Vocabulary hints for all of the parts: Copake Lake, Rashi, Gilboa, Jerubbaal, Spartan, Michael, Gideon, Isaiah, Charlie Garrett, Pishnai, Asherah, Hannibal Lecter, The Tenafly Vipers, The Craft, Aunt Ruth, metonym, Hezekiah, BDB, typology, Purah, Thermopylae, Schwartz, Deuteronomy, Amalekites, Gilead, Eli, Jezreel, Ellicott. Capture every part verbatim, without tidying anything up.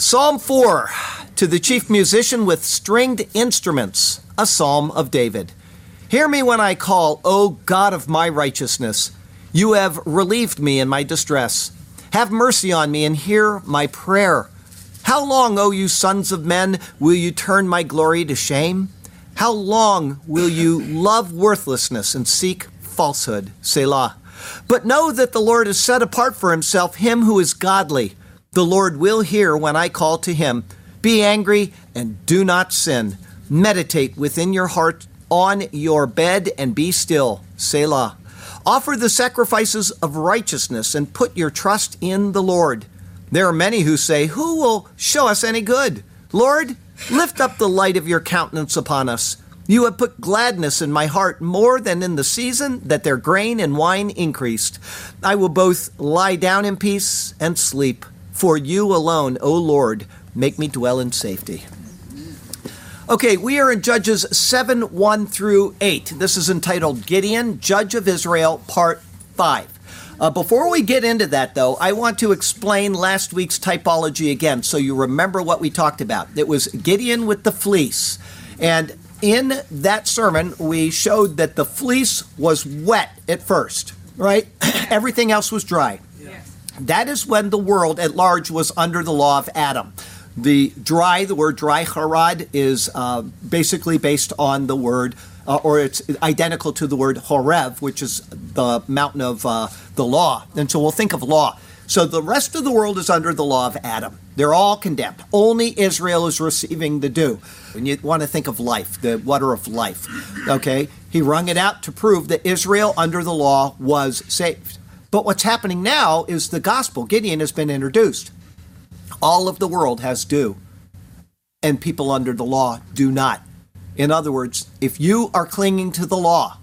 Psalm four, to the chief musician with stringed instruments, a psalm of David. Hear me when I call, O God of my righteousness. You have relieved me in my distress. Have mercy on me and hear my prayer. How long, O you sons of men, will you turn my glory to shame? How long will you love worthlessness and seek falsehood? Selah. But know that the Lord has set apart for himself him who is godly. The Lord will hear when I call to him. Be angry and do not sin. Meditate within your heart on your bed and be still. Selah. Offer the sacrifices of righteousness and put your trust in the Lord. There are many who say, who will show us any good? Lord, lift up the light of your countenance upon us. You have put gladness in my heart more than in the season that their grain and wine increased. I will both lie down in peace and sleep. For you alone, O Lord, make me dwell in safety. Okay, we are in Judges seven, one through eight. This is entitled Gideon, Judge of Israel, Part five. Uh, before we get into that, though, I want to explain last week's typology again so you remember what we talked about. It was Gideon with the fleece. And in that sermon, we showed that the fleece was wet at first, right? Everything else was dry. That is when the world at large was under the law of Adam. The dry, the word dry, Harod, is uh, basically based on the word, uh, or it's identical to the word Horeb, which is the mountain of uh, the law. And so we'll think of law. So the rest of the world is under the law of Adam. They're all condemned. Only Israel is receiving the dew. And you want to think of life, the water of life. Okay? He wrung it out to prove that Israel under the law was saved. But what's happening now is the gospel. Gideon has been introduced. All of the world has dew, and people under the law do not. In other words, if you are clinging to the law,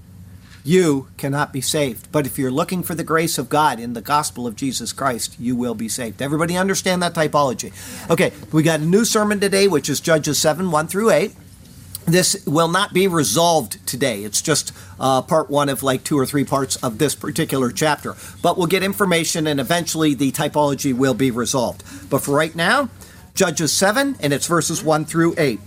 you cannot be saved. But if you're looking for the grace of God in the gospel of Jesus Christ, you will be saved. Everybody understand that typology? Okay, we got a new sermon today, which is Judges seven, one through eight. This will not be resolved today. It's just uh, part one of like two or three parts of this particular chapter. But we'll get information and eventually the typology will be resolved. But for right now, Judges seven, and it's verses one through eight.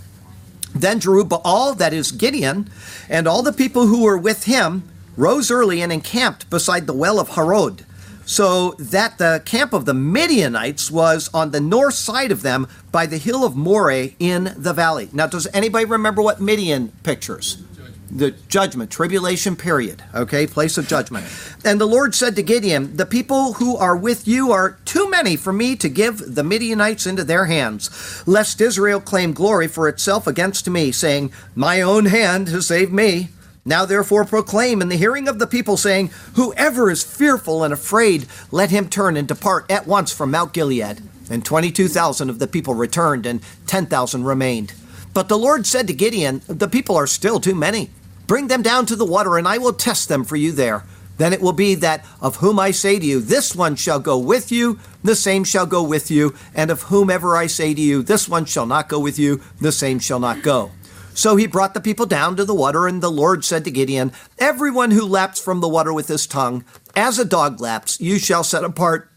Then Jerubbaal, that is Gideon, and all the people who were with him rose early and encamped beside the well of Harod, so that the camp of the Midianites was on the north side of them by the hill of Moreh in the valley. Now, does anybody remember what Midian pictures? Judgment. The judgment, tribulation period, okay, place of judgment. And the Lord said to Gideon, the people who are with you are too many for me to give the Midianites into their hands, lest Israel claim glory for itself against me, saying, my own hand has saved me. Now therefore proclaim in the hearing of the people, saying, whoever is fearful and afraid, let him turn and depart at once from Mount Gilead. And twenty-two thousand of the people returned, and ten thousand remained. But the Lord said to Gideon, the people are still too many. Bring them down to the water, and I will test them for you there. Then it will be that of whom I say to you, this one shall go with you, the same shall go with you. And of whomever I say to you, this one shall not go with you, the same shall not go. So he brought the people down to the water, and the Lord said to Gideon, everyone who laps from the water with his tongue, as a dog laps, you shall set apart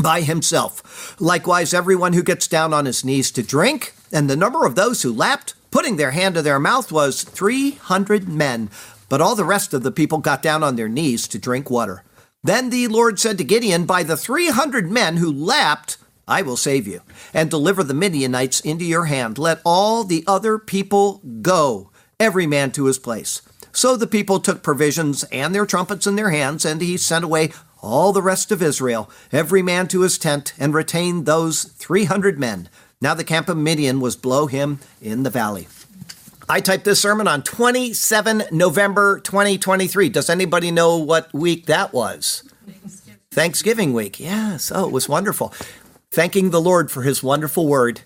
by himself. Likewise, everyone who gets down on his knees to drink, and the number of those who lapped, putting their hand to their mouth, was three hundred men. But all the rest of the people got down on their knees to drink water. Then the Lord said to Gideon, by the three hundred men who lapped, I will save you, and deliver the Midianites into your hand. Let all the other people go, every man to his place. So the people took provisions and their trumpets in their hands, and he sent away all the rest of Israel, every man to his tent, and retained those three hundred men. Now the camp of Midian was below him in the valley. I typed this sermon on twenty-seven November twenty twenty-three. Does anybody know what week that was? Thanksgiving, Thanksgiving week, yes. Oh, it was wonderful. Thanking the Lord for his wonderful word.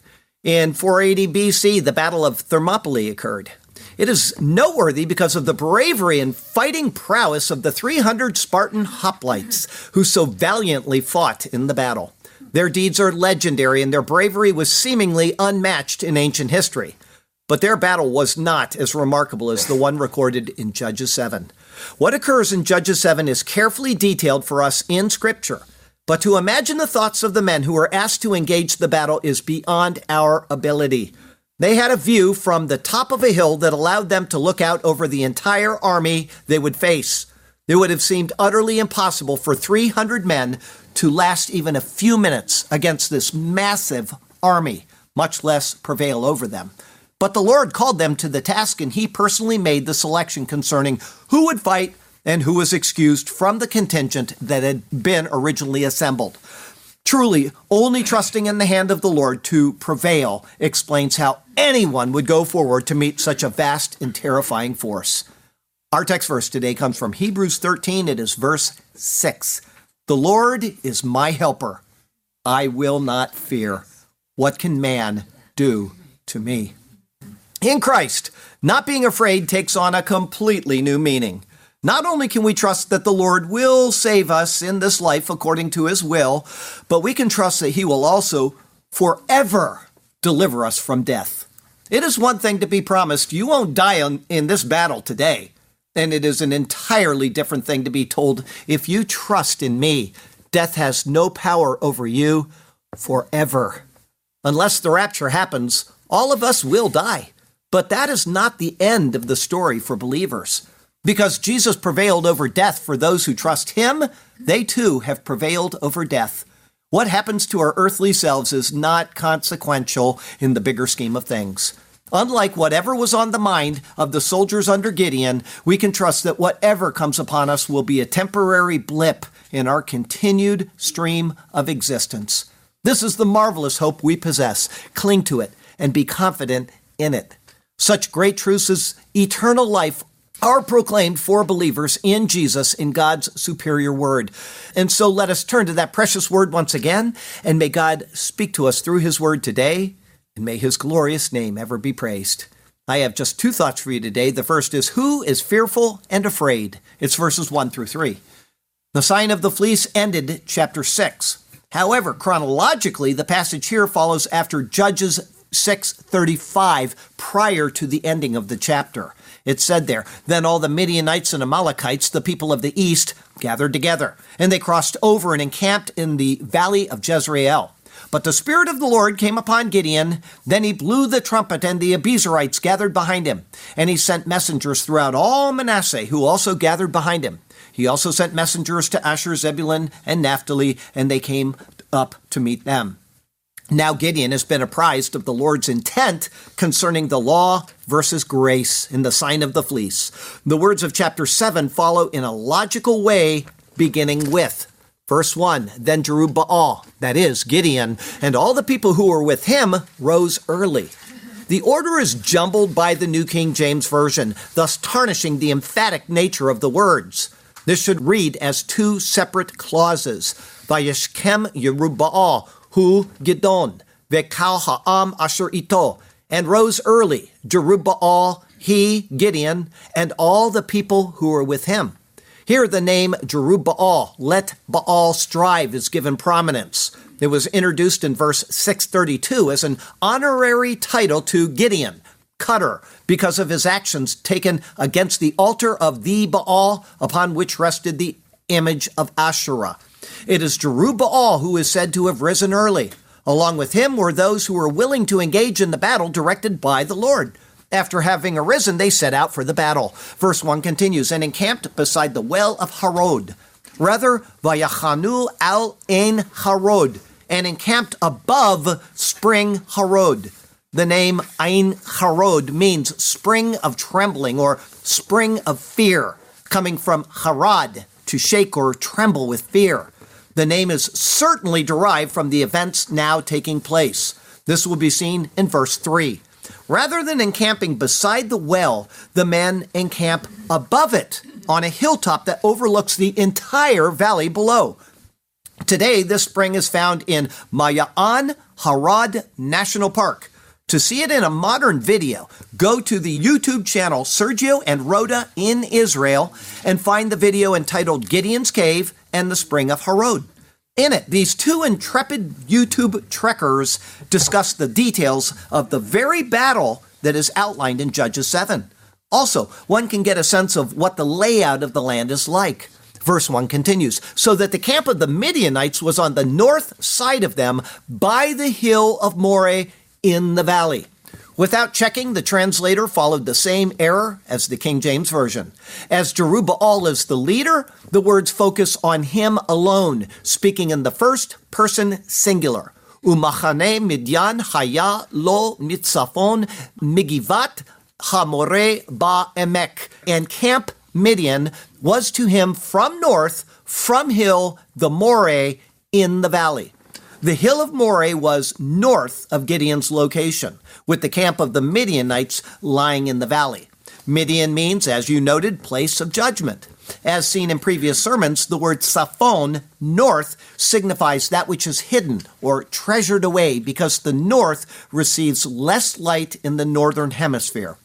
In four eighty B C, the Battle of Thermopylae occurred. It is noteworthy because of the bravery and fighting prowess of the three hundred Spartan hoplites who so valiantly fought in the battle. Their deeds are legendary, and their bravery was seemingly unmatched in ancient history. But their battle was not as remarkable as the one recorded in Judges seven. What occurs in Judges seven is carefully detailed for us in Scripture. But to imagine the thoughts of the men who were asked to engage the battle is beyond our ability. They had a view from the top of a hill that allowed them to look out over the entire army they would face. It would have seemed utterly impossible for three hundred men to last even a few minutes against this massive army, much less prevail over them. But the Lord called them to the task, and he personally made the selection concerning who would fight and who was excused from the contingent that had been originally assembled. Truly, only trusting in the hand of the Lord to prevail explains how anyone would go forward to meet such a vast and terrifying force. Our text verse today comes from Hebrews thirteen. It is verse six. The Lord is my helper. I will not fear. What can man do to me? In Christ, not being afraid takes on a completely new meaning. Not only can we trust that the Lord will save us in this life according to his will, but we can trust that he will also forever deliver us from death. It is one thing to be promised, you won't die on, in this battle today. And it is an entirely different thing to be told, if you trust in me, death has no power over you forever. Unless the rapture happens, all of us will die. But that is not the end of the story for believers. Because Jesus prevailed over death for those who trust him, they too have prevailed over death. What happens to our earthly selves is not consequential in the bigger scheme of things. Unlike whatever was on the mind of the soldiers under Gideon, we can trust that whatever comes upon us will be a temporary blip in our continued stream of existence. This is the marvelous hope we possess. Cling to it and be confident in it. Such great truths as eternal life are proclaimed for believers in Jesus in God's superior word. And so let us turn to that precious word once again, and may God speak to us through his word today, and may his glorious name ever be praised. I have just two thoughts for you today. The first is, who is fearful and afraid? It's verses one through three. The sign of the fleece ended chapter six. However, chronologically, the passage here follows after Judges six thirty-five, prior to the ending of the chapter. It said there, then all the Midianites and Amalekites, the people of the east, gathered together, and they crossed over and encamped in the valley of Jezreel. But the Spirit of the Lord came upon Gideon. Then he blew the trumpet, and the Abiezrites gathered behind him. And he sent messengers throughout all Manasseh, who also gathered behind him. He also sent messengers to Asher, Zebulun, and Naphtali, and they came up to meet them. Now Gideon has been apprised of the Lord's intent concerning the law versus grace in the sign of the fleece. The words of chapter seven follow in a logical way, beginning with verse one, then Jerubbaal, that is Gideon, and all the people who were with him rose early. The order is jumbled by the New King James Version, thus tarnishing the emphatic nature of the words. This should read as two separate clauses. Vayishkem Jerubbaal, Hu Gidon, Vekal Ha'am Asher Ito, and rose early, Jerubbaal, he, Gideon, and all the people who were with him. Here the name Jerubbaal, let Baal strive, is given prominence. It was introduced in verse six thirty-two as an honorary title to Gideon, cutter, because of his actions taken against the altar of the Baal, upon which rested the image of Asherah. It is Jerubbaal who is said to have risen early. Along with him were those who were willing to engage in the battle directed by the Lord. After having arisen, they set out for the battle. Verse one continues, and encamped beside the well of Harod. Rather, Vayachanu al Ein Harod, and encamped above Spring Harod. The name Ein Harod means spring of trembling or spring of fear, coming from Harad, to shake or tremble with fear. The name is certainly derived from the events now taking place. This will be seen in verse three. Rather than encamping beside the well, the men encamp above it on a hilltop that overlooks the entire valley below. Today, this spring is found in Maayan Harod National Park, To see it in a modern video, go to the YouTube channel Sergio and Rhoda in Israel and find the video entitled Gideon's Cave and the Spring of Harod. In it, these two intrepid YouTube trekkers discuss the details of the very battle that is outlined in Judges seven. Also, one can get a sense of what the layout of the land is like. Verse one continues, so that the camp of the Midianites was on the north side of them by the hill of Moreh in the valley. Without checking, the translator followed the same error as the King James Version. As Jerubbaal is the leader, the words focus on him alone, speaking in the first person singular. Umachane Midyan Haya Lo Mitzafon Migivat Hamore Ba Emek. And Camp Midian was to him from north, from hill, the Moreh in the valley. The hill of Moreh was north of Gideon's location, with the camp of the Midianites lying in the valley. Midian means, as you noted, place of judgment. As seen in previous sermons, the word Safon, north, signifies that which is hidden or treasured away because the north receives less light in the northern hemisphere.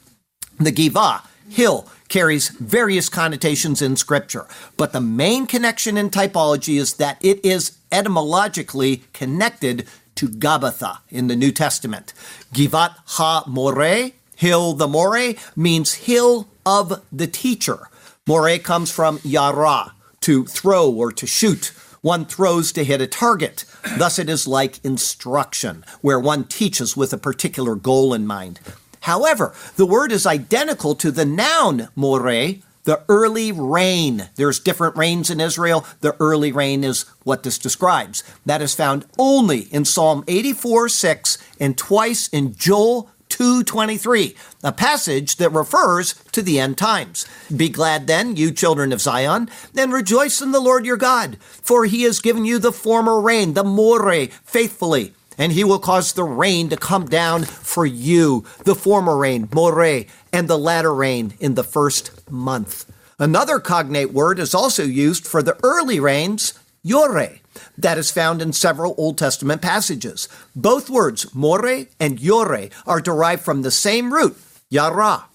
The Givah, hill, carries various connotations in Scripture, but the main connection in typology is that it is etymologically connected to Gabbatha in the New Testament. Givat ha-Moreh, hill the Moreh, means hill of the teacher. Moreh comes from yara, to throw or to shoot. One throws to hit a target. Thus it is like instruction, where one teaches with a particular goal in mind. However, the word is identical to the noun Moreh, the early rain. There's different rains in Israel. The early rain is what this describes. That is found only in Psalm eighty-four six and twice in Joel two twenty-three, a passage that refers to the end times. Be glad then, you children of Zion, and rejoice in the Lord your God, for he has given you the former rain, the Moreh, faithfully. And he will cause the rain to come down for you, the former rain, Moreh, and the latter rain in the first month. Another cognate word is also used for the early rains, Yoreh, that is found in several Old Testament passages. Both words, Moreh and Yoreh, are derived from the same root, Yarah.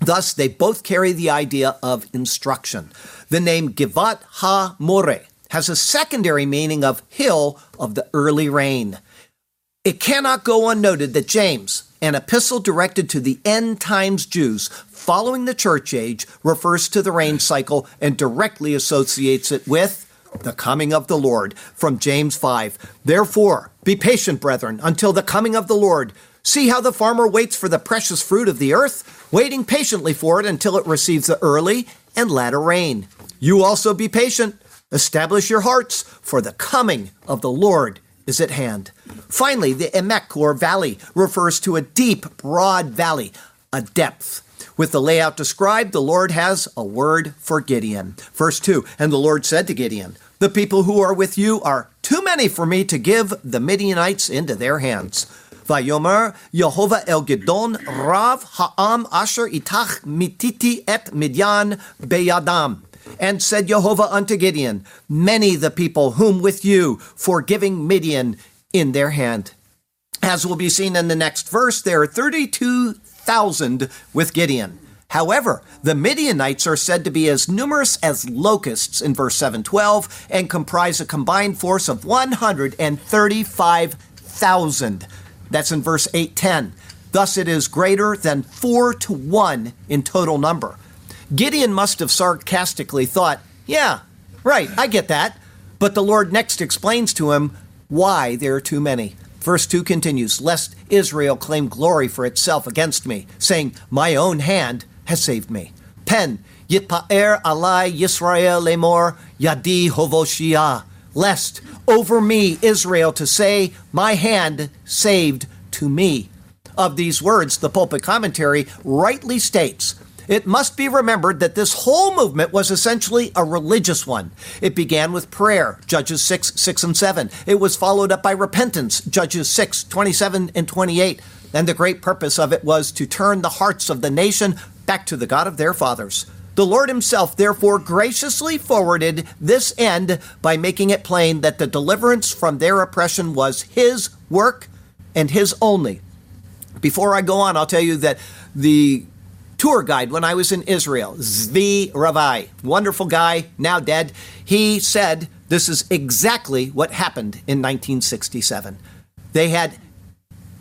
Thus, they both carry the idea of instruction. The name Givat ha-Moreh has a secondary meaning of hill of the early rain. It cannot go unnoted that James, an epistle directed to the end times Jews following the church age, refers to the rain cycle and directly associates it with the coming of the Lord from James five. Therefore, be patient, brethren, until the coming of the Lord. See how the farmer waits for the precious fruit of the earth, waiting patiently for it until it receives the early and latter rain. You also be patient. Establish your hearts, for the coming of the Lord is at hand. Finally, the emek, or valley, refers to a deep, broad valley, a depth. With the layout described, the Lord has a word for Gideon. Verse two, and the Lord said to Gideon, the people who are with you are too many for me to give the Midianites into their hands. Vayomer Yehovah el Gidon Rav Ha'am Asher Itach Mititi et Midyan Beyadam. And said Yehovah unto Gideon, many the people whom with you for giving Midian in their hand. As will be seen in the next verse, there are thirty-two thousand with Gideon. However, the Midianites are said to be as numerous as locusts in verse seven twelve and comprise a combined force of one hundred thirty-five thousand. That's in verse eight ten. Thus it is greater than four to one in total number. Gideon must have sarcastically thought, yeah, right, I get that. But the Lord next explains to him why there are too many. Verse two continues, lest Israel claim glory for itself against me, saying, my own hand has saved me. Pen, yitpa'er alai Yisrael lemor yadi hovoshia, lest over me Israel to say, my hand saved to me. Of these words, the pulpit commentary rightly states, it must be remembered that this whole movement was essentially a religious one. It began with prayer, Judges six, six and seven. It was followed up by repentance, Judges six, twenty-seven and twenty-eight. And the great purpose of it was to turn the hearts of the nation back to the God of their fathers. The Lord himself therefore graciously forwarded this end by making it plain that the deliverance from their oppression was his work and his only. Before I go on, I'll tell you that the tour guide when I was in Israel, Zvi Ravai, wonderful guy, now dead, he said this is exactly what happened in nineteen sixty-seven. They had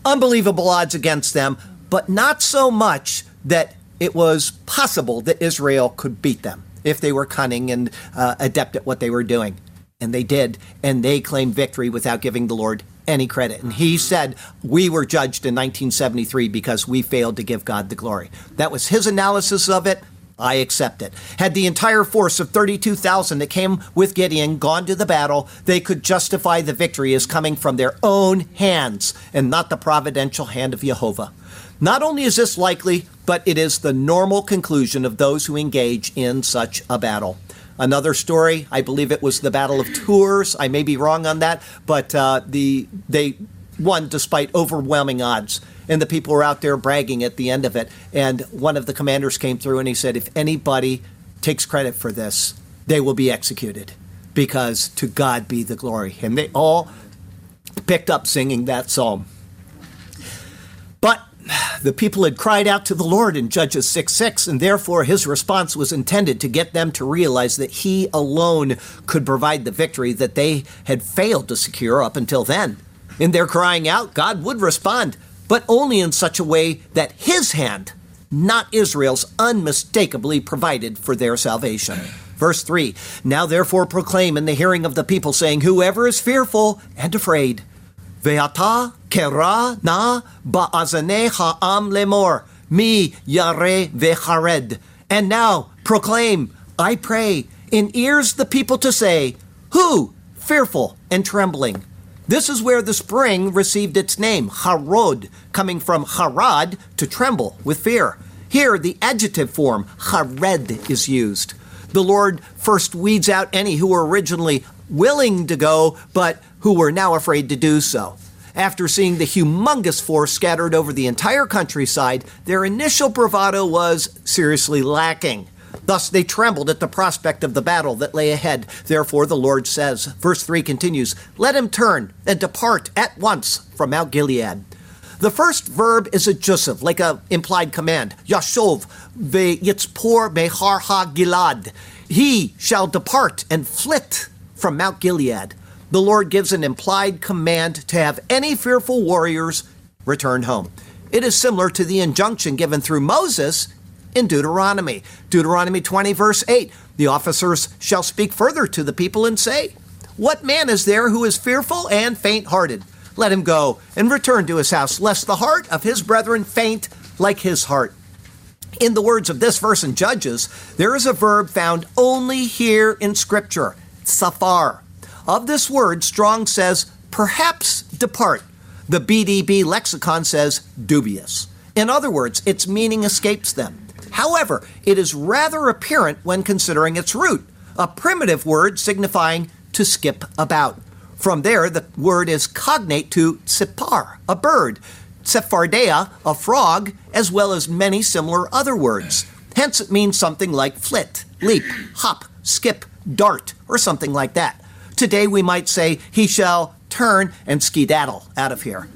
unbelievable odds against them, but not so much that it was possible that Israel could beat them if they were cunning and uh, adept at what they were doing. And they did, and they claimed victory without giving the Lord any credit. And he said, we were judged in nineteen seventy-three because we failed to give God the glory. That was his analysis of it. I accept it. Had the entire force of thirty-two thousand that came with Gideon gone to the battle, they could justify the victory as coming from their own hands and not the providential hand of Jehovah. Not only is this likely, but it is the normal conclusion of those who engage in such a battle. Another story, I believe it was the Battle of Tours. I may be wrong on that, but uh, the they won despite overwhelming odds. And the people were out there bragging at the end of it. And one of the commanders came through and he said, if anybody takes credit for this, they will be executed, because to God be the glory. And they all picked up singing that psalm. But the people had cried out to the Lord in Judges six six, and therefore his response was intended to get them to realize that he alone could provide the victory that they had failed to secure up until then. In their crying out, God would respond, but only in such a way that his hand, not Israel's, unmistakably provided for their salvation. Verse three, now therefore proclaim in the hearing of the people, saying, whoever is fearful and afraid, Ve'ata kera na ba'azaneh ha'am lemor, mi yare ve'chared. And now proclaim, I pray, in ears the people to say, who? Fearful and trembling. This is where the spring received its name, Harod, coming from Harad, to tremble with fear. Here, the adjective form, Hared, is used. The Lord first weeds out any who were originally willing to go, but who were now afraid to do so. After seeing the humongous force scattered over the entire countryside, their initial bravado was seriously lacking. Thus they trembled at the prospect of the battle that lay ahead. Therefore the Lord says, verse three continues, let him turn and depart at once from Mount Gilead. The first verb is a joseph, like an implied command. Yashov ve'yitzpor behar ha-gilad. He shall depart and flit from Mount Gilead. The Lord gives an implied command to have any fearful warriors return home. It is similar to the injunction given through Moses in Deuteronomy. Deuteronomy twenty, verse eight, the officers shall speak further to the people and say, what man is there who is fearful and faint-hearted? Let him go and return to his house, lest the heart of his brethren faint like his heart. In the words of this verse in Judges, there is a verb found only here in Scripture, tsafar. Of this word, Strong says, perhaps depart. The B D B lexicon says dubious. In other words, its meaning escapes them. However, it is rather apparent when considering its root, a primitive word signifying to skip about. From there, the word is cognate to tsipar, a bird, tsephardeia, a frog, as well as many similar other words. Hence, it means something like flit, leap, hop, skip, dart, or something like that. Today, we might say, he shall turn and skedaddle out of here.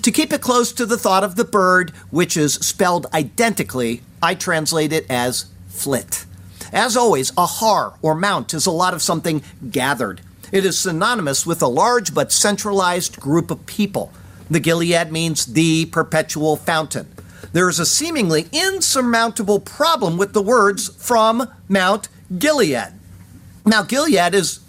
To keep it close to the thought of the bird, which is spelled identically, I translate it as flit. As always, a har or mount is a lot of something gathered. It is synonymous with a large but centralized group of people. The Gilead means the perpetual fountain. There is a seemingly insurmountable problem with the words from Mount Gilead. Now, Gilead is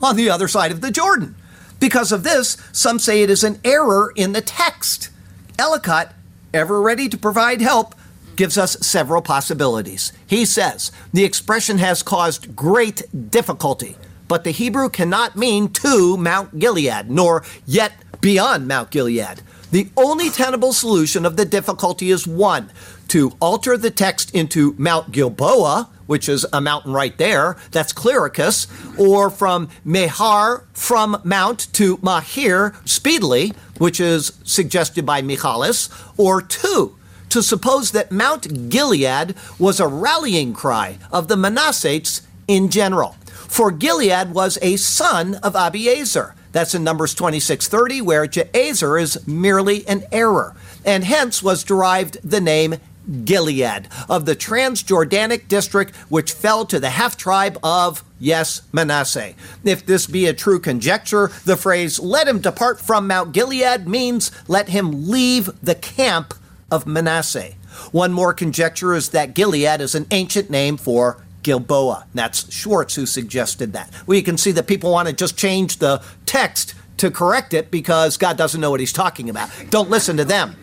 on the other side of the Jordan. Because of this, some say it is an error in the text. Ellicott, ever ready to provide help, gives us several possibilities. He says, the expression has caused great difficulty, but the Hebrew cannot mean to Mount Gilead, nor yet beyond Mount Gilead. The only tenable solution of the difficulty is one, to alter the text into Mount Gilboa, which is a mountain right there, that's Clyricus, or from Mehar, from Mount, to Mahir, speedily, which is suggested by Michalis, or two, to suppose that Mount Gilead was a rallying cry of the Manasseites in general. For Gilead was a son of Abiezer. That's in Numbers twenty-six thirty, where Jeazer is merely an error. and hence was derived the name Gilead, of the Transjordanic district which fell to the half-tribe of, yes, Manasseh. If this be a true conjecture, the phrase, let him depart from Mount Gilead, means let him leave the camp of Manasseh. One more conjecture is that Gilead is an ancient name for Gilboa. That's Schwartz who suggested that. Well, you can see that people want to just change the text to correct it because God doesn't know what he's talking about. Don't listen to them.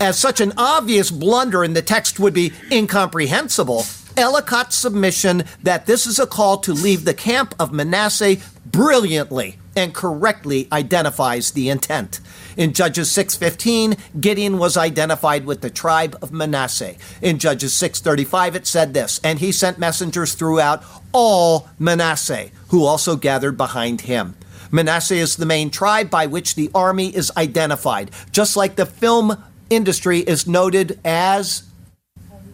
As such an obvious blunder in the text would be incomprehensible, Ellicott's submission that this is a call to leave the camp of Manasseh brilliantly and correctly identifies the intent. In Judges six fifteen, Gideon was identified with the tribe of Manasseh. In Judges six thirty-five, it said this, and he sent messengers throughout all Manasseh, who also gathered behind him. Manasseh is the main tribe by which the army is identified, just like the film industry is noted as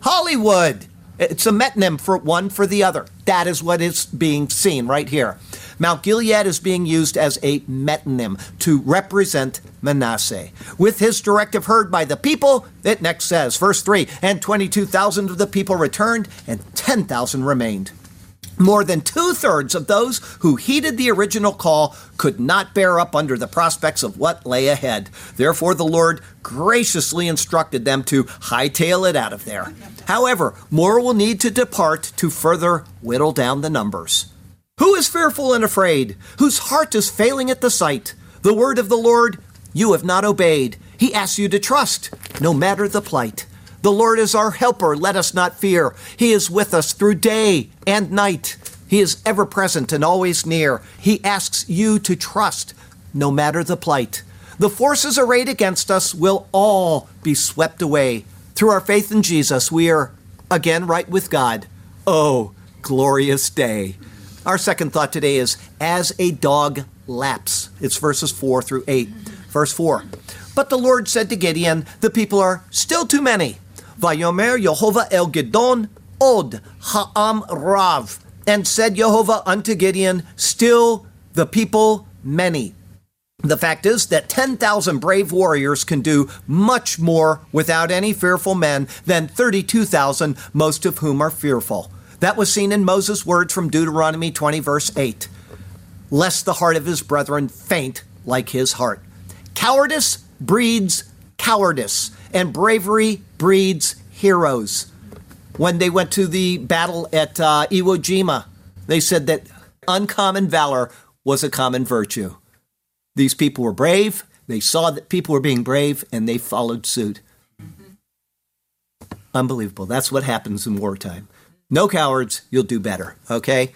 Hollywood. It's a metonym for one for the other. That is what is being seen right here. Mount Gilead is being used as a metonym to represent Manasseh. With his directive heard by the people, it next says, verse three, and twenty-two thousand of the people returned, and ten thousand remained. More than two-thirds of those who heeded the original call could not bear up under the prospects of what lay ahead. Therefore, the Lord graciously instructed them to hightail it out of there. However, more will need to depart to further whittle down the numbers. Who is fearful and afraid, whose heart is failing at the sight? The word of the Lord you have not obeyed. He asks you to trust, no matter the plight. The Lord is our helper, let us not fear. He is with us through day and night. He is ever present and always near. He asks you to trust, no matter the plight. The forces arrayed against us will all be swept away. Through our faith in Jesus, we are again right with God. Oh, glorious day. Our second thought today is, as a dog laps. It's verses four through eight. Verse four, but the Lord said to Gideon, the people are still too many. Vayomer Yehovah el Gidon od ha'am rav. And said Yehovah unto Gideon, still the people many. The fact is that ten thousand brave warriors can do much more without any fearful men than thirty-two thousand, most of whom are fearful. That was seen in Moses' words from Deuteronomy twenty, verse eight. Lest the heart of his brethren faint like his heart. Cowardice breeds cowardice, and bravery breeds heroes. When they went to the battle at uh, Iwo Jima, they said that uncommon valor was a common virtue. These people were brave. They saw that people were being brave, and they followed suit. Unbelievable. That's what happens in wartime. No cowards, you'll do better, okay?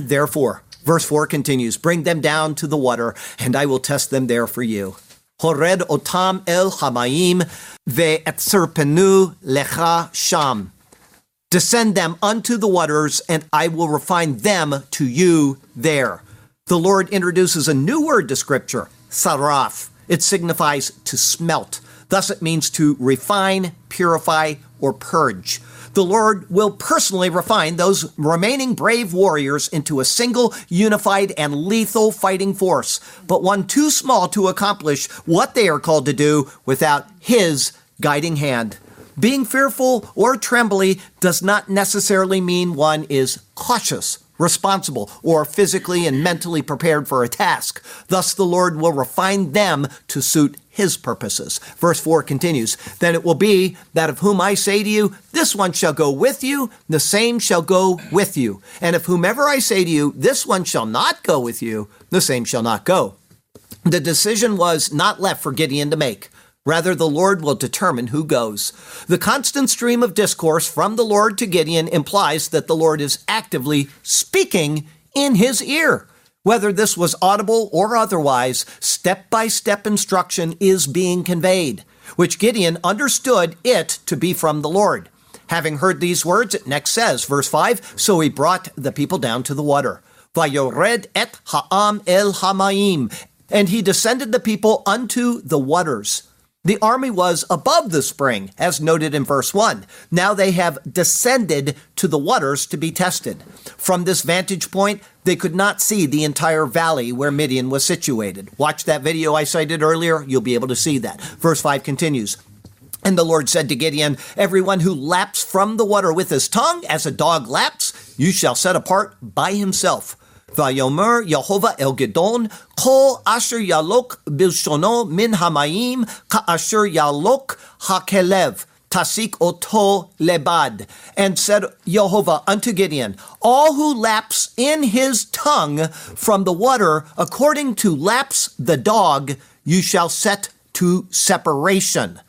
Therefore, verse four continues, bring them down to the water, and I will test them there for you. Hored otam el hamayim ve'etzerpenu lecha sham. Descend them unto the waters, and I will refine them to you there. The Lord introduces a new word to Scripture, saraf. It signifies to smelt. Thus it means to refine, purify, or purge. The Lord will personally refine those remaining brave warriors into a single, unified, and lethal fighting force, but one too small to accomplish what they are called to do without His guiding hand. Being fearful or trembly does not necessarily mean one is cautious, responsible, or physically and mentally prepared for a task. Thus, the Lord will refine them to suit His purposes. Verse four continues, then it will be that of whom I say to you, this one shall go with you, the same shall go with you. And of whomever I say to you, this one shall not go with you, the same shall not go. The decision was not left for Gideon to make. Rather, the Lord will determine who goes. The constant stream of discourse from the Lord to Gideon implies that the Lord is actively speaking in his ear. Whether this was audible or otherwise, step-by-step instruction is being conveyed, which Gideon understood it to be from the Lord. Having heard these words, it next says, verse five, so he brought the people down to the water. Vayored et ha'am el hamayim. And he descended the people unto the waters. The army was above the spring, as noted in verse one. Now they have descended to the waters to be tested. From this vantage point, They could not see the entire valley where Midian was situated. Watch that video I cited earlier. You'll be able to see that. Verse five continues. And the Lord said to Gideon, everyone who laps from the water with his tongue, as a dog laps, you shall set apart by himself. Vayomer Yehovah El Gidon, Kol Asher Yalok Bilshono Min Hamayim, Ka Asher Yalok Hakelev. Tasik oto lebad, and said Yehovah unto Gideon, all who laps in his tongue from the water, according to laps the dog, you shall set to separation.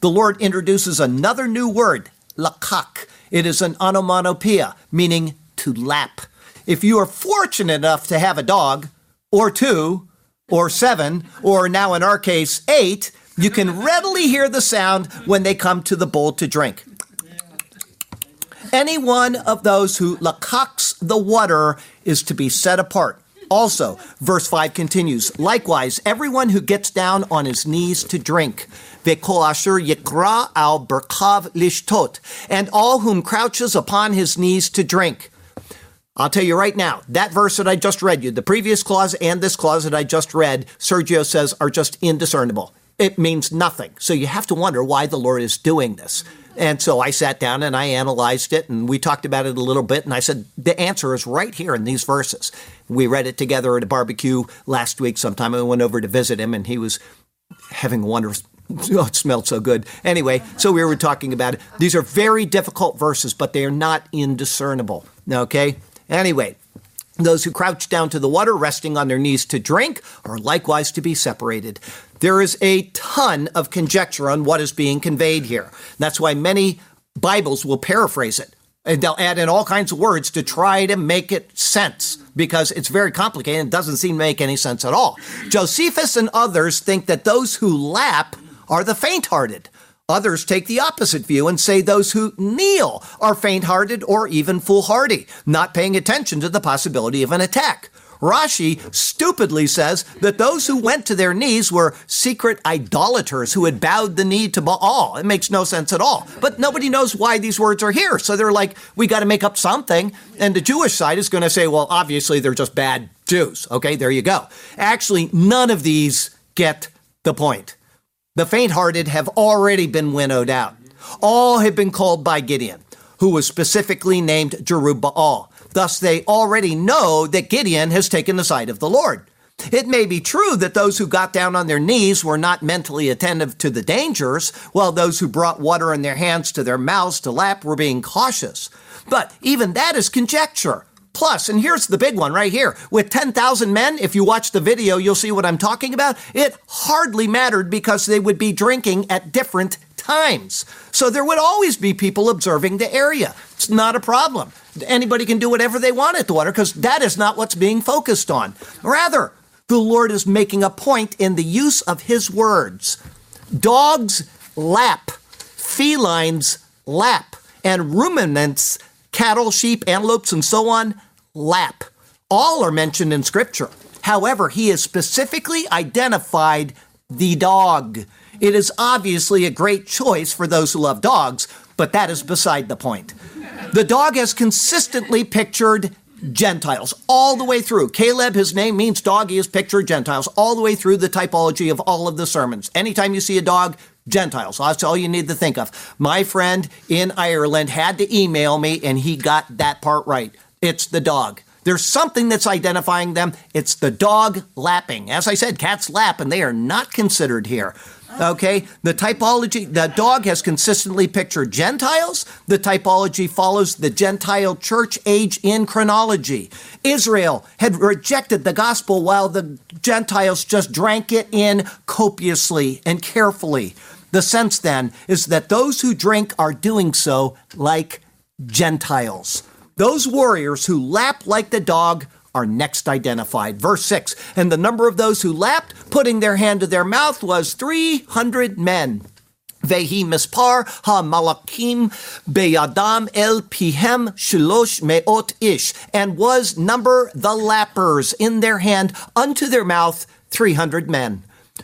The Lord introduces another new word, lakak. It is an onomatopoeia, meaning to lap. If you are fortunate enough to have a dog, or two, or seven, or now in our case, eight, you can readily hear the sound when they come to the bowl to drink. Any one of those who lakaks the water is to be set apart. Also, verse five continues, likewise, everyone who gets down on his knees to drink, v'kol asher yikra al berkav lishtot, and all whom crouches upon his knees to drink. I'll tell you right now, that verse that I just read you, the previous clause and this clause that I just read, Sergio says are just indiscernible. It means nothing. So you have to wonder why the Lord is doing this. And so I sat down and I analyzed it, and we talked about it a little bit, and I said, the answer is right here in these verses. We read it together at a barbecue last week sometime. I went over to visit him, and he was having a wonderful, oh, it smelled so good. Anyway, so we were talking about it. These are very difficult verses, but they are not indiscernible, okay? Anyway, those who crouch down to the water, resting on their knees to drink, are likewise to be separated. There is a ton of conjecture on what is being conveyed here. That's why many Bibles will paraphrase it, and they'll add in all kinds of words to try to make it sense, because it's very complicated and doesn't seem to make any sense at all. Josephus and others think that those who lap are the faint-hearted. Others take the opposite view and say those who kneel are faint-hearted or even foolhardy, not paying attention to the possibility of an attack. Rashi stupidly says that those who went to their knees were secret idolaters who had bowed the knee to Baal. It makes no sense at all. But nobody knows why these words are here. So they're like, we got to make up something. And the Jewish side is going to say, well, obviously they're just bad Jews. Okay, there you go. Actually, none of these get the point. The faint-hearted have already been winnowed out. All have been called by Gideon, who was specifically named Jerubbaal. Thus, they already know that Gideon has taken the side of the Lord. It may be true that those who got down on their knees were not mentally attentive to the dangers, while those who brought water in their hands to their mouths to lap were being cautious. But even that is conjecture. Plus, and here's the big one right here, with ten thousand men, if you watch the video, you'll see what I'm talking about. It hardly mattered because they would be drinking at different times. So there would always be people observing the area. It's not a problem. Anybody can do whatever they want at the water because that is not what's being focused on. Rather, the Lord is making a point in the use of his words. Dogs lap, felines lap, and ruminants, cattle, sheep, antelopes, and so on, lap. All are mentioned in Scripture. However, he has specifically identified the dog. It is obviously a great choice for those who love dogs, but that is beside the point. The dog has consistently pictured Gentiles all the way through. Caleb, his name means dog, he has pictured Gentiles all the way through the typology of all of the sermons. Anytime you see a dog, Gentiles. That's all you need to think of. My friend in Ireland had to email me, and he got that part right. It's the dog. There's something that's identifying them. It's the dog lapping. As I said, cats lap, and they are not considered here. Okay, the typology, the dog has consistently pictured Gentiles. The typology follows the Gentile church age in chronology. Israel had rejected the gospel while the Gentiles just drank it in copiously and carefully. The sense then is that those who drink are doing so like Gentiles. Those warriors who lap like the dog are next identified. Verse six, and the number of those who lapped, putting their hand to their mouth, was three hundred men. Vehi mispar ha-malakim beyadam el pihem shilosh meot ish, and was number the lappers in their hand unto their mouth three hundred men.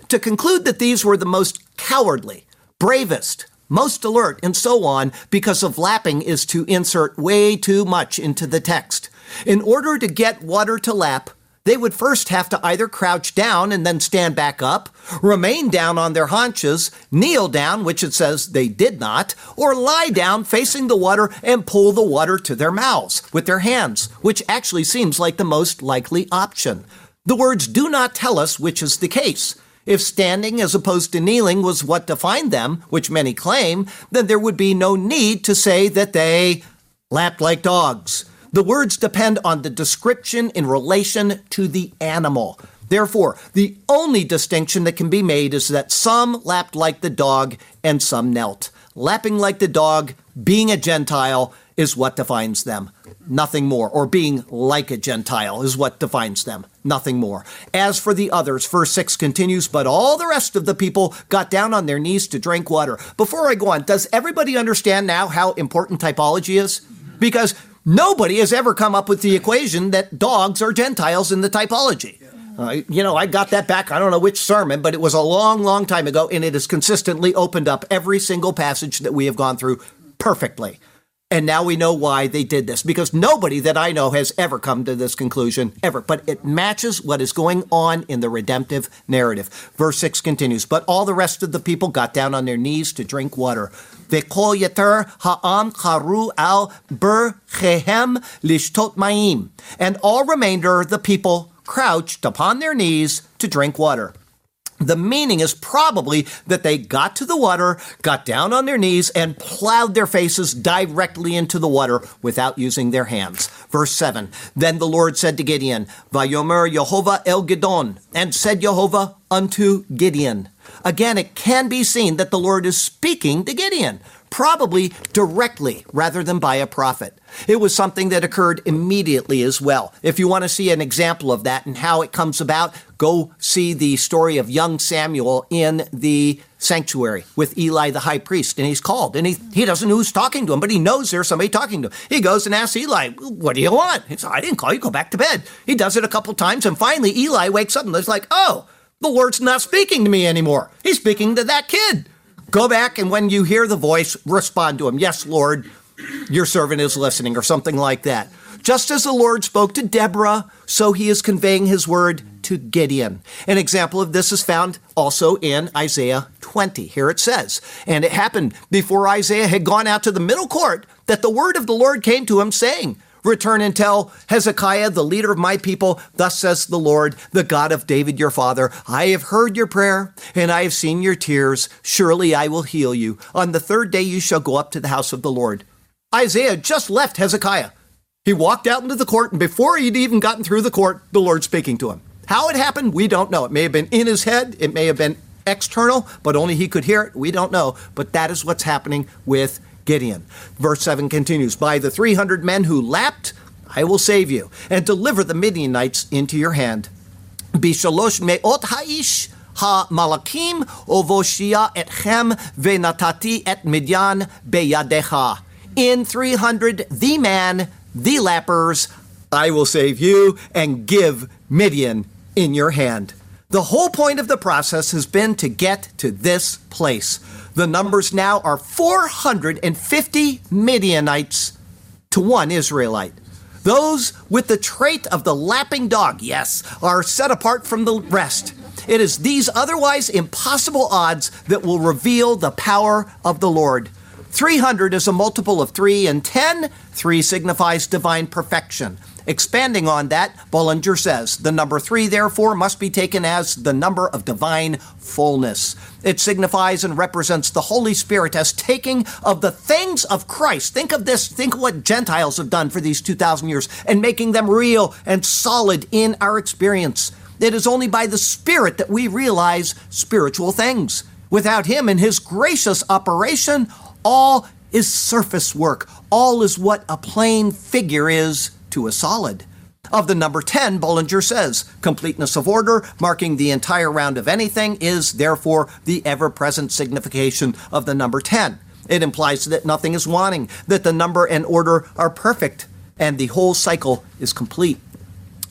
To conclude that these were the most cowardly, bravest, most alert, and so on, because of lapping is to insert way too much into the text. In order to get water to lap, they would first have to either crouch down and then stand back up, remain down on their haunches, kneel down, which it says they did not, or lie down facing the water and pull the water to their mouths with their hands, which actually seems like the most likely option. The words do not tell us which is the case. If standing as opposed to kneeling was what defined them, which many claim, then there would be no need to say that they lapped like dogs. The words depend on the description in relation to the animal. Therefore, the only distinction that can be made is that some lapped like the dog and some knelt. Lapping like the dog, being a Gentile, is what defines them. Nothing more. Or being like a Gentile is what defines them. Nothing more. As for the others, verse six continues, but all the rest of the people got down on their knees to drink water. Before I go on, does everybody understand now how important typology is? Because nobody has ever come up with the equation that dogs are Gentiles in the typology. Uh, you know, I got that back, I don't know which sermon, but it was a long, long time ago, and it has consistently opened up every single passage that we have gone through perfectly. And now we know why they did this, because nobody that I know has ever come to this conclusion, ever. But it matches what is going on in the redemptive narrative. Verse six continues, but all the rest of the people got down on their knees to drink water. V'kol yeter ha'am charu al berchehem lishtot ma'im. And all remainder of the people crouched upon their knees to drink water. The meaning is probably that they got to the water, got down on their knees, and plowed their faces directly into the water without using their hands. Verse seven, then the Lord said to Gideon, Vayomer Yehovah el Gidon, and said Yehovah unto Gideon. Again, it can be seen that the Lord is speaking to Gideon, probably directly rather than by a prophet. It was something that occurred immediately as well. If you want to see an example of that and how it comes about, go see the story of young Samuel in the sanctuary with Eli the high priest, and he's called, and he, he doesn't know who's talking to him, but he knows there's somebody talking to him. He goes and asks Eli, what do you want? He says, I didn't call you, go back to bed. He does it a couple times, and finally Eli wakes up and is like, oh, the Lord's not speaking to me anymore. He's speaking to that kid. Go back, and when you hear the voice, respond to him. Yes, Lord, your servant is listening, or something like that. Just as the Lord spoke to Deborah, so he is conveying his word to Gideon. An example of this is found also in Isaiah twenty. Here it says, and it happened before Isaiah had gone out to the middle court that the word of the Lord came to him, saying, return and tell Hezekiah, the leader of my people, thus says the Lord, the God of David your father, I have heard your prayer, and I have seen your tears. Surely I will heal you. On the third day you shall go up to the house of the Lord. Isaiah just left Hezekiah. He walked out into the court, and before he'd even gotten through the court, the Lord speaking to him. How it happened, we don't know. It may have been in his head. It may have been external, but only he could hear it. We don't know. But that is what's happening with Gideon. Verse seven continues, by the three hundred men who lapped, I will save you, and deliver the Midianites into your hand. Bishalosh me'ot ha'ish ha'malakim ovoshia etchem ve'natati et Midian be'yadecha. In three hundred, the man, the lappers, I will save you and give Midian in your hand. The whole point of the process has been to get to this place. The numbers now are four hundred fifty Midianites to one Israelite. Those with the trait of the lapping dog, yes, are set apart from the rest. It is these otherwise impossible odds that will reveal the power of the Lord. three hundred is a multiple of three and ten. three signifies divine perfection. Expanding on that, Bollinger says, the number three, therefore, must be taken as the number of divine fullness. It signifies and represents the Holy Spirit as taking of the things of Christ. Think of this. Think of what Gentiles have done for these two thousand years and making them real and solid in our experience. It is only by the Spirit that we realize spiritual things. Without Him and His gracious operation, all is surface work. All is what a plain figure is to a solid. Of the number ten, Bollinger says, completeness of order, marking the entire round of anything, is therefore the ever-present signification of the number ten. It implies that nothing is wanting, that the number and order are perfect, and the whole cycle is complete.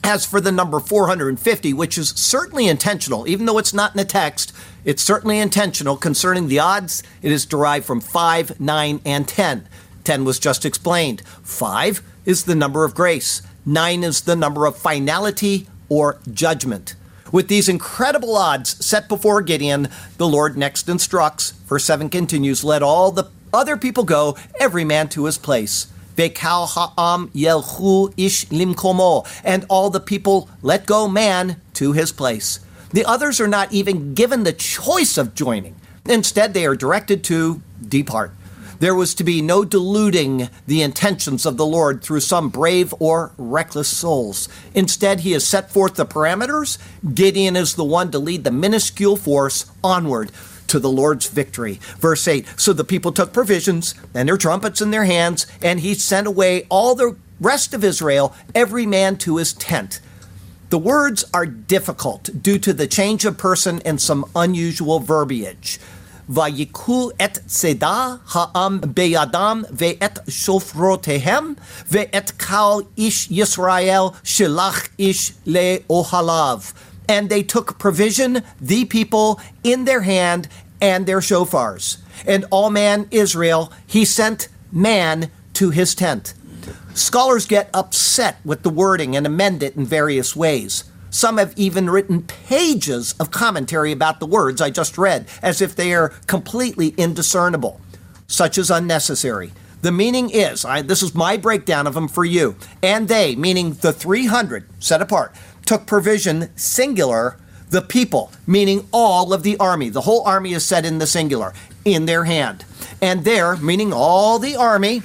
As for the number four hundred fifty, which is certainly intentional, even though it's not in the text, it's certainly intentional concerning the odds. It is derived from five, nine, and ten. ten was just explained. five is the number of grace. Nine is the number of finality or judgment. With these incredible odds set before Gideon, the Lord next instructs. Verse seven continues, let all the other people go, every man to his place. Ve'kal ha'am yelchu ish limkomo. And all the people let go man to his place. The others are not even given the choice of joining. Instead, they are directed to depart. There was to be no deluding the intentions of the Lord through some brave or reckless souls. Instead, he has set forth the parameters. Gideon is the one to lead the minuscule force onward to the Lord's victory. Verse eight, so the people took provisions and their trumpets in their hands, and he sent away all the rest of Israel, every man to his tent. The words are difficult due to the change of person and some unusual verbiage. Vayikhu et seda ha'am beyadam ve'et shofrotehem ve'et kal ish Yisrael shilach ish le'ohalav. And they took provision, the people, in their hand and their shofars. And all man Israel, he sent man to his tent. Scholars get upset with the wording and amend it in various ways. Some have even written pages of commentary about the words I just read, as if they are completely indiscernible. Such is unnecessary. The meaning is, I, this is my breakdown of them for you, and they, meaning the three hundred, set apart, took provision, singular, the people, meaning all of the army. The whole army is set in the singular, in their hand. And there, meaning all the army,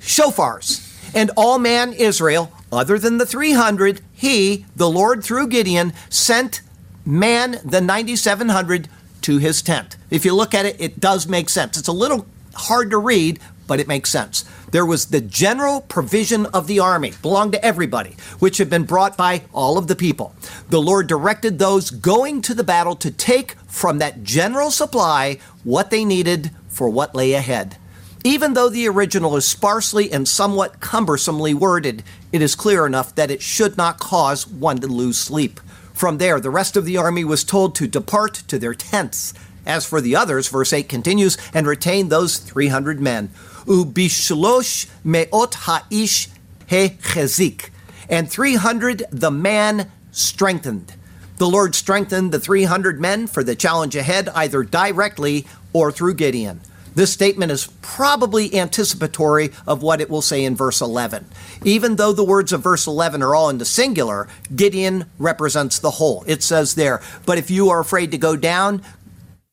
shofars, and all man Israel, other than the three hundred, he, the Lord through Gideon, sent man, the ninety-seven hundred, to his tent. If you look at it, it does make sense. It's a little hard to read, but it makes sense. There was the general provision of the army, belonged to everybody, which had been brought by all of the people. The Lord directed those going to the battle to take from that general supply what they needed for what lay ahead. Even though the original is sparsely and somewhat cumbersomely worded, it is clear enough that it should not cause one to lose sleep. From there, the rest of the army was told to depart to their tents. As for the others, verse eight continues, and retain those three hundred men. Ubishlosh me'ot ha'ish hechezik. And three hundred, the man strengthened. The Lord strengthened the three hundred men for the challenge ahead, either directly or through Gideon. This statement is probably anticipatory of what it will say in verse eleven. Even though the words of verse eleven are all in the singular, Gideon represents the whole. It says there, but if you are afraid to go down,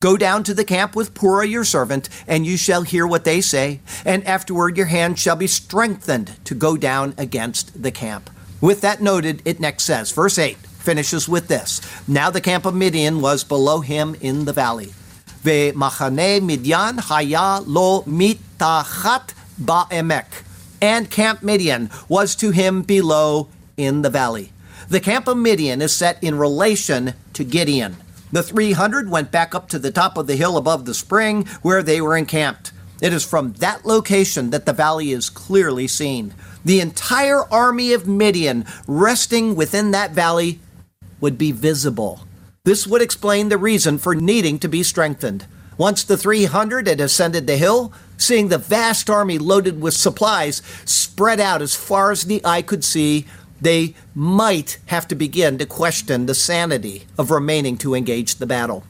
go down to the camp with Purah your servant, and you shall hear what they say, and afterward your hand shall be strengthened to go down against the camp. With that noted, it next says, verse eight finishes with this, now the camp of Midian was below him in the valley. Ve'machane Midian haya lo mitachat ba'emek. And Camp Midian was to him below in the valley. The Camp of Midian is set in relation to Gideon. The three hundred went back up to the top of the hill above the spring where they were encamped. It is from that location that the valley is clearly seen. The entire army of Midian resting within that valley would be visible. This would explain the reason for needing to be strengthened. Once the three hundred had ascended the hill, seeing the vast army loaded with supplies spread out as far as the eye could see, they might have to begin to question the sanity of remaining to engage the battle.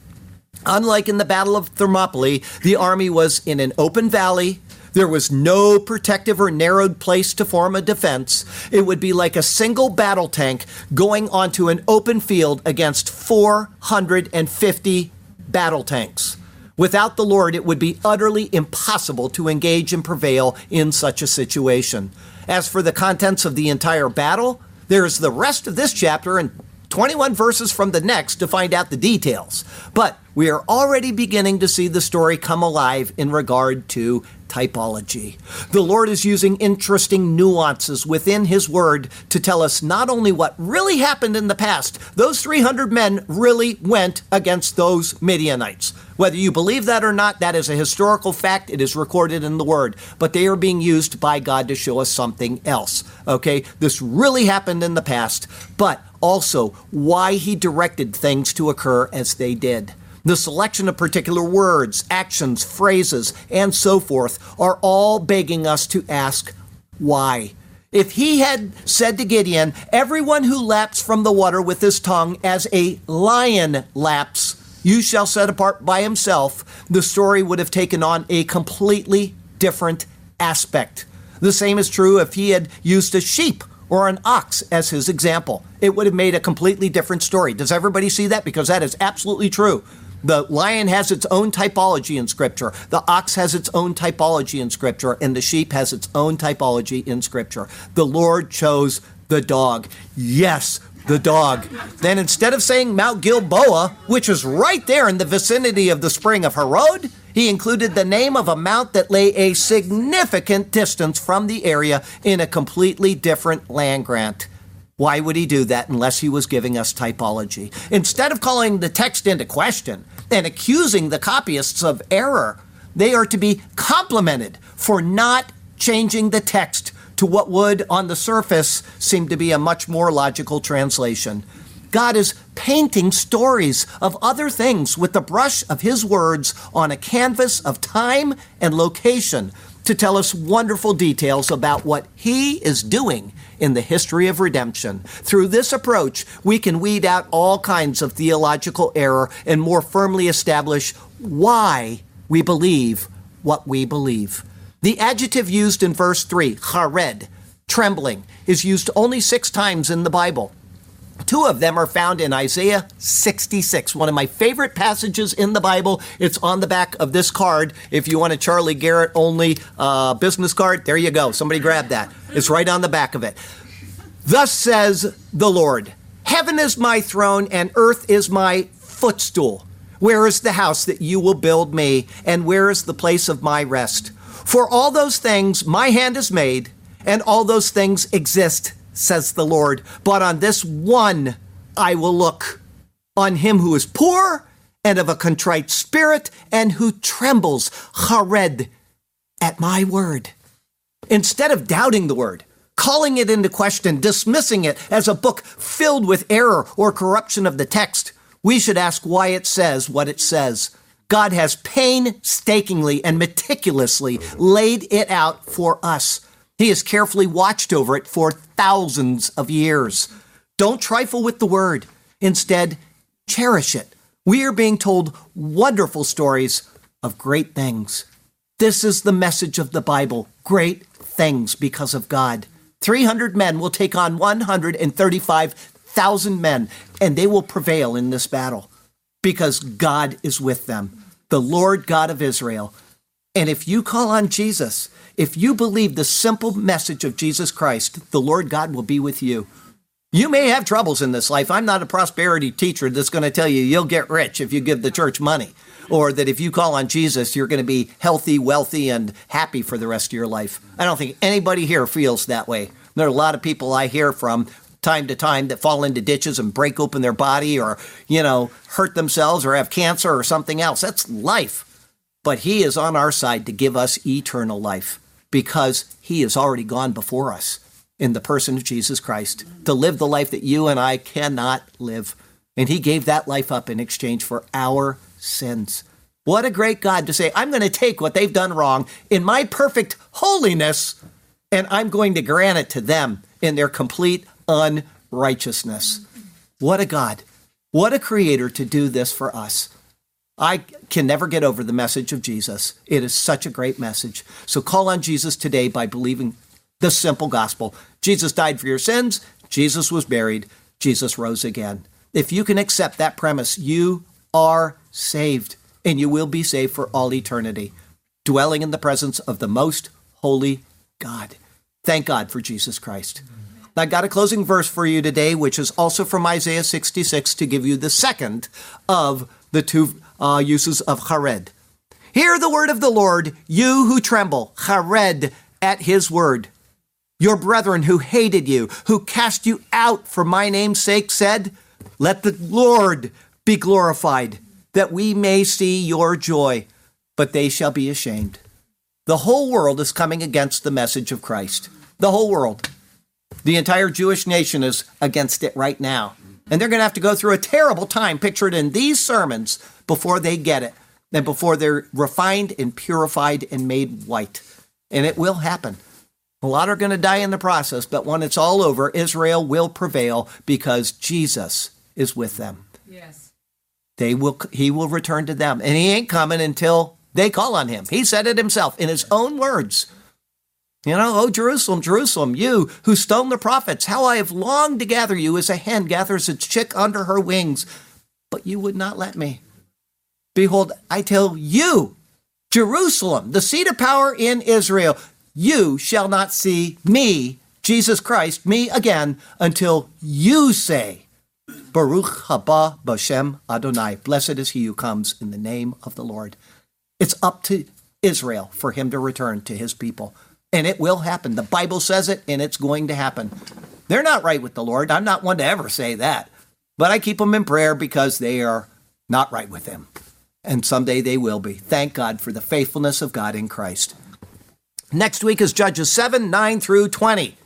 Unlike in the Battle of Thermopylae, the army was in an open valley. There was no protective or narrowed place to form a defense. It would be like a single battle tank going onto an open field against four hundred fifty battle tanks. Without the Lord, it would be utterly impossible to engage and prevail in such a situation. As for the contents of the entire battle, there is the rest of this chapter and twenty-one verses from the next to find out the details. But we are already beginning to see the story come alive in regard to typology. The Lord is using interesting nuances within his word to tell us not only what really happened in the past, those three hundred men really went against those Midianites. Whether you believe that or not, that is a historical fact. It is recorded in the word, but they are being used by God to show us something else. Okay, this really happened in the past, but also why he directed things to occur as they did. The selection of particular words, actions, phrases, and so forth are all begging us to ask why. If he had said to Gideon, everyone who laps from the water with his tongue as a lion laps, you shall set apart by himself, the story would have taken on a completely different aspect. The same is true if he had used a sheep or an ox as his example. It would have made a completely different story. Does everybody see that? Because that is absolutely true. The lion has its own typology in Scripture. The ox has its own typology in Scripture. And the sheep has its own typology in Scripture. The Lord chose the dog. Yes, the dog. Then instead of saying Mount Gilboa, which is right there in the vicinity of the spring of Harod, he included the name of a mount that lay a significant distance from the area in a completely different land grant. Why would he do that unless he was giving us typology? Instead of calling the text into question and accusing the copyists of error, they are to be complimented for not changing the text to what would, on the surface, seem to be a much more logical translation. God is painting stories of other things with the brush of his words on a canvas of time and location to tell us wonderful details about what he is doing in the history of redemption. Through this approach, we can weed out all kinds of theological error and more firmly establish why we believe what we believe. The adjective used in verse three, Hared, trembling, is used only six times in the Bible. Two of them are found in Isaiah sixty-six, one of my favorite passages in the Bible. It's on the back of this card. If you want a Charlie Garrett only uh, business card, there you go. Somebody grab that. It's right on the back of it. Thus says the Lord, heaven is my throne and earth is my footstool. Where is the house that you will build me? And where is the place of my rest? For all those things my hand has made, and all those things exist, says the Lord, but on this one I will look, on him who is poor and of a contrite spirit and who trembles, Hared, at my word. Instead of doubting the word, calling it into question, dismissing it as a book filled with error or corruption of the text, we should ask why it says what it says. God has painstakingly and meticulously laid it out for us. He has carefully watched over it for thousands of years. Don't trifle with the word. Instead, cherish it. We are being told wonderful stories of great things. This is the message of the Bible, great things because of God. three hundred men will take on one hundred thirty-five thousand men, and they will prevail in this battle because God is with them, the Lord God of Israel. And if you call on Jesus, if you believe the simple message of Jesus Christ, the Lord God will be with you. You may have troubles in this life. I'm not a prosperity teacher that's going to tell you you'll get rich if you give the church money, or that if you call on Jesus, you're going to be healthy, wealthy, and happy for the rest of your life. I don't think anybody here feels that way. There are a lot of people I hear from time to time that fall into ditches and break open their body or, you know, hurt themselves or have cancer or something else. That's life. But he is on our side to give us eternal life, because he has already gone before us in the person of Jesus Christ to live the life that you and I cannot live. And he gave that life up in exchange for our sins. What a great God to say, I'm going to take what they've done wrong in my perfect holiness, and I'm going to grant it to them in their complete unrighteousness. What a God. What a creator to do this for us. I can never get over the message of Jesus. It is such a great message. So call on Jesus today by believing the simple gospel. Jesus died for your sins. Jesus was buried. Jesus rose again. If you can accept that premise, you are saved, and you will be saved for all eternity, dwelling in the presence of the most holy God. Thank God for Jesus Christ. I got a closing verse for you today, which is also from Isaiah sixty-six, to give you the second of the two uh, uses of Hared. Hear the word of the Lord, you who tremble, Hared, at his word. Your brethren who hated you, who cast you out for my name's sake, said, let the Lord be glorified, that we may see your joy, but they shall be ashamed. The whole world is coming against the message of Christ. The whole world. The entire Jewish nation is against it right now. And they're going to have to go through a terrible time pictured in these sermons before they get it, and before they're refined and purified and made white. And it will happen. A lot are going to die in the process, but when it's all over, Israel will prevail because Jesus is with them. Yes. They will. He will return to them, and he ain't coming until they call on him. He said it himself in his own words. You know, oh, Jerusalem, Jerusalem, you who stoned the prophets, how I have longed to gather you as a hen gathers its chick under her wings, but you would not let me. Behold, I tell you, Jerusalem, the seat of power in Israel, you shall not see me, Jesus Christ, me again, until you say, Baruch haba b'shem Adonai. Blessed is he who comes in the name of the Lord. It's up to Israel for him to return to his people. And it will happen. The Bible says it, and it's going to happen. They're not right with the Lord. I'm not one to ever say that. But I keep them in prayer because they are not right with him. And someday they will be. Thank God for the faithfulness of God in Christ. Next week is Judges seven, nine through twenty.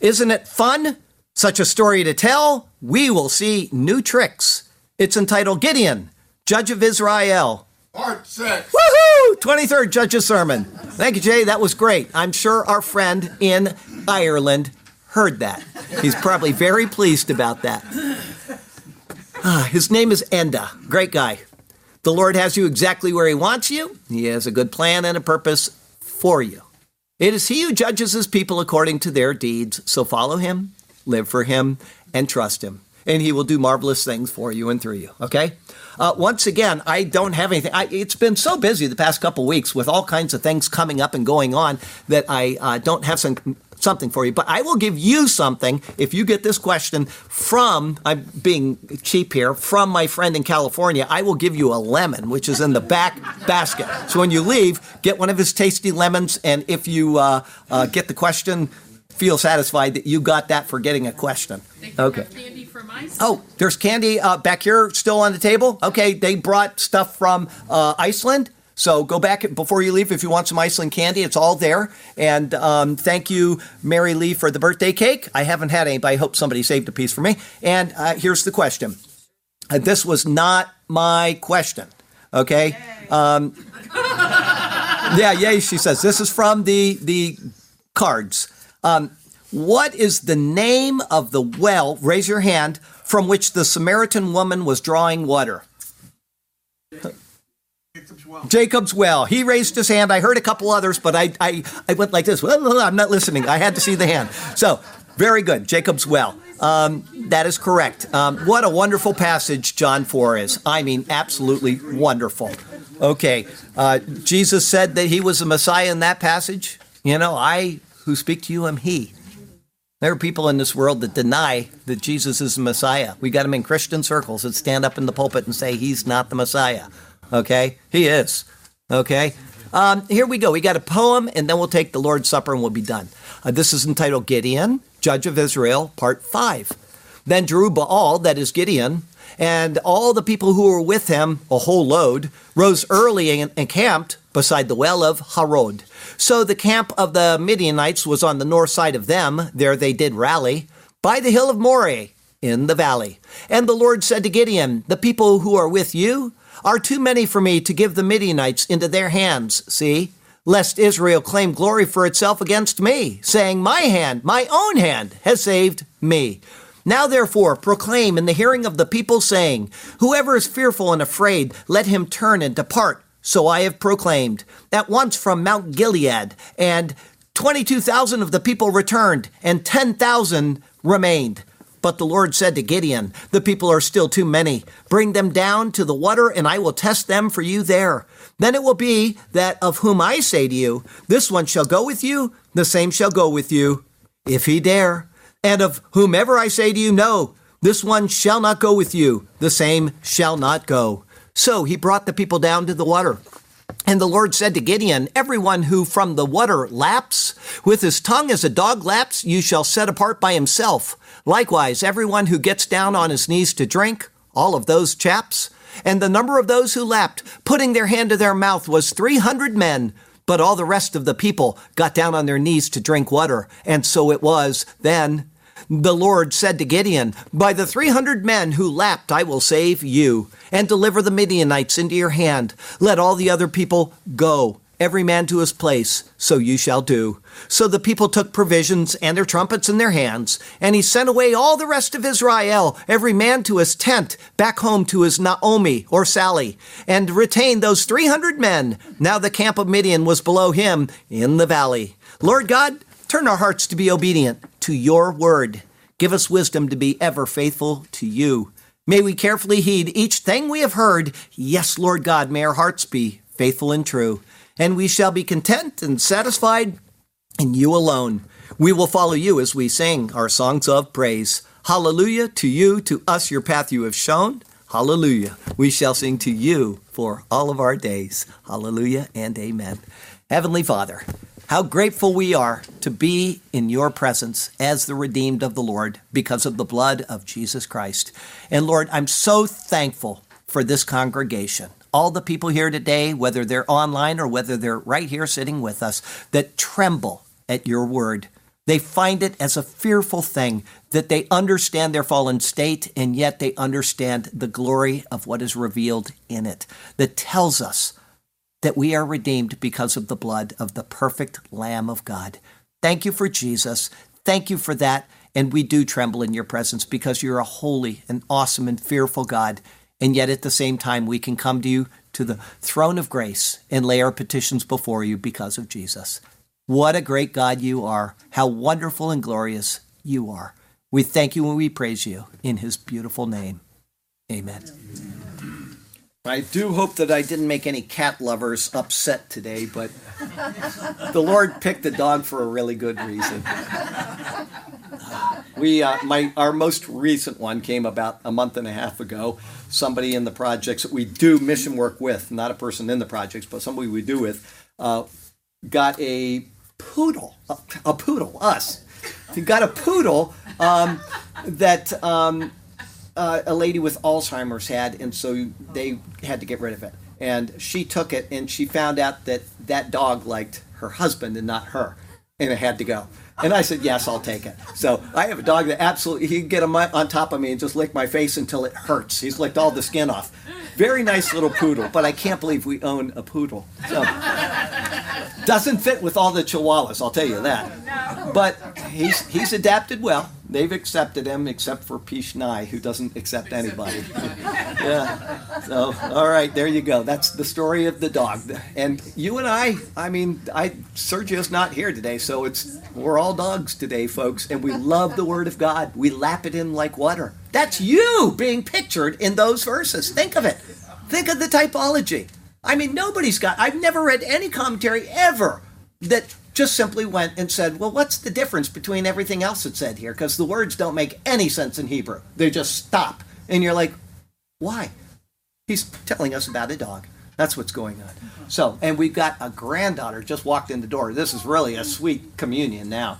Isn't it fun? Such a story to tell. We will see new tricks. It's entitled Gideon, Judge of Israel. Part six. Woohoo! twenty-third Judges sermon. Thank you, Jay. That was great. I'm sure our friend in Ireland heard that. He's probably very pleased about that. Ah, his name is Enda. Great guy. The Lord has you exactly where he wants you. He has a good plan and a purpose for you. It is he who judges his people according to their deeds. So follow him, live for him, and trust him. And he will do marvelous things for you and through you. Okay? Uh, once again, I don't have anything. I, it's been so busy the past couple weeks with all kinds of things coming up and going on that I uh, don't have some something for you. But I will give you something if you get this question from, I'm being cheap here, from my friend in California. I will give you a lemon, which is in the back basket. So when you leave, get one of his tasty lemons. And if you uh, uh, get the question, feel satisfied that you got that for getting a question. Okay. Oh, there's candy uh, back here still on the table. Okay, they brought stuff from uh, Iceland. So go back before you leave if you want some Iceland candy. It's all there. And um, thank you, Mary Lee, for the birthday cake. I haven't had any, but I hope somebody saved a piece for me. And uh, here's the question. Uh, this was not my question, okay? Um, yeah, yay, she says. This is from the, the cards. Um What is the name of the well, raise your hand, from which the Samaritan woman was drawing water? Jacob's well. Jacob's well. He raised his hand. I heard a couple others, but I, I, I went like this. I'm not listening. I had to see the hand. So, very good. Jacob's well. Um, that is correct. Um, what a wonderful passage John four is. I mean, absolutely wonderful. Okay. Uh, Jesus said that he was the Messiah in that passage. You know, I who speak to you am he. There are people in this world that deny that Jesus is the Messiah. We got him in Christian circles that stand up in the pulpit and say he's not the Messiah. Okay? He is. Okay? Um, here we go. We got a poem, and then we'll take the Lord's Supper and we'll be done. Uh, this is entitled Gideon, Judge of Israel, Part five. Then Jerubbaal, that is Gideon, and all the people who were with him, a whole load, rose early and encamped beside the well of Harod. So the camp of the Midianites was on the north side of them. There they did rally by the hill of Moreh in the valley. And the Lord said to Gideon, the people who are with you are too many for me to give the Midianites into their hands. See, lest Israel claim glory for itself against me, saying, my hand, my own hand has saved me. Now, therefore, proclaim in the hearing of the people, saying, whoever is fearful and afraid, let him turn and depart. So I have proclaimed at once from Mount Gilead, and twenty-two thousand of the people returned, and ten thousand remained. But the Lord said to Gideon, the people are still too many. Bring them down to the water, and I will test them for you there. Then it will be that of whom I say to you, this one shall go with you, the same shall go with you, if he dare. And of whomever I say to you, no, this one shall not go with you, the same shall not go. So he brought the people down to the water. And the Lord said to Gideon, everyone who from the water laps, with his tongue as a dog laps, you shall set apart by himself. Likewise, everyone who gets down on his knees to drink, all of those chaps. And the number of those who lapped, putting their hand to their mouth, was three hundred men. But all the rest of the people got down on their knees to drink water. And so it was then. The Lord said to Gideon, by the three hundred men who lapped, I will save you and deliver the Midianites into your hand. Let all the other people go. every man to his place, so you shall do. So the people took provisions and their trumpets in their hands, and he sent away all the rest of Israel, every man to his tent, back home to his Naomi or Sally, and retained those three hundred men. Now the camp of Midian was below him in the valley. Lord God, turn our hearts to be obedient to your word. Give us wisdom to be ever faithful to you. May we carefully heed each thing we have heard. Yes, Lord God, may our hearts be faithful and true. And we shall be content and satisfied in you alone. We will follow you as we sing our songs of praise. Hallelujah to you, to us, your path you have shown. Hallelujah. We shall sing to you for all of our days. Hallelujah and amen. Heavenly Father, how grateful we are to be in your presence as the redeemed of the Lord because of the blood of Jesus Christ. And Lord, I'm so thankful for this congregation. All the people here today, whether they're online or whether they're right here sitting with us, that tremble at your word. They find it as a fearful thing that they understand their fallen state, and yet they understand the glory of what is revealed in it that tells us that we are redeemed because of the blood of the perfect Lamb of God. Thank you for Jesus. Thank you for that. And we do tremble in your presence because you're a holy and awesome and fearful God. And yet at the same time, we can come to you to the throne of grace and lay our petitions before you because of Jesus. What a great God you are. How wonderful and glorious you are. We thank you and we praise you in his beautiful name. Amen. Amen. I do hope that I didn't make any cat lovers upset today, but the Lord picked the dog for a really good reason. We, uh, my, our most recent one came about a month and a half ago. Somebody in the projects that we do mission work with, not a person in the projects, but somebody we do with, uh, got a poodle, a, a poodle, us. They got a poodle um, that... Um, Uh, a lady with Alzheimer's had, and so they had to get rid of it. And she took it, and she found out that that dog liked her husband and not her, and it had to go. And I said, yes, I'll take it. So I have a dog that absolutely, he'd get on top of me and just lick my face until it hurts. He's licked all the skin off. Very nice little poodle, but I can't believe we own a poodle. So doesn't fit with all the chihuahuas, I'll tell you that. But he's he's adapted well. They've accepted him, except for Pishnai, who doesn't accept anybody. Yeah. So, all right, there you go. That's the story of the dog. And you and I, I mean, I Sergio's not here today, so it's we're all dogs today, folks, and we love the Word of God. We lap it in like water. That's you being pictured in those verses. Think of it. Think of the typology. I mean, nobody's got, I've never read any commentary ever that just simply went and said, well, what's the difference between everything else that's said here? Because the words don't make any sense in Hebrew. They just stop. And you're like, why? He's telling us about a dog. That's what's going on. So, and we've got a granddaughter just walked in the door. This is really a sweet communion now.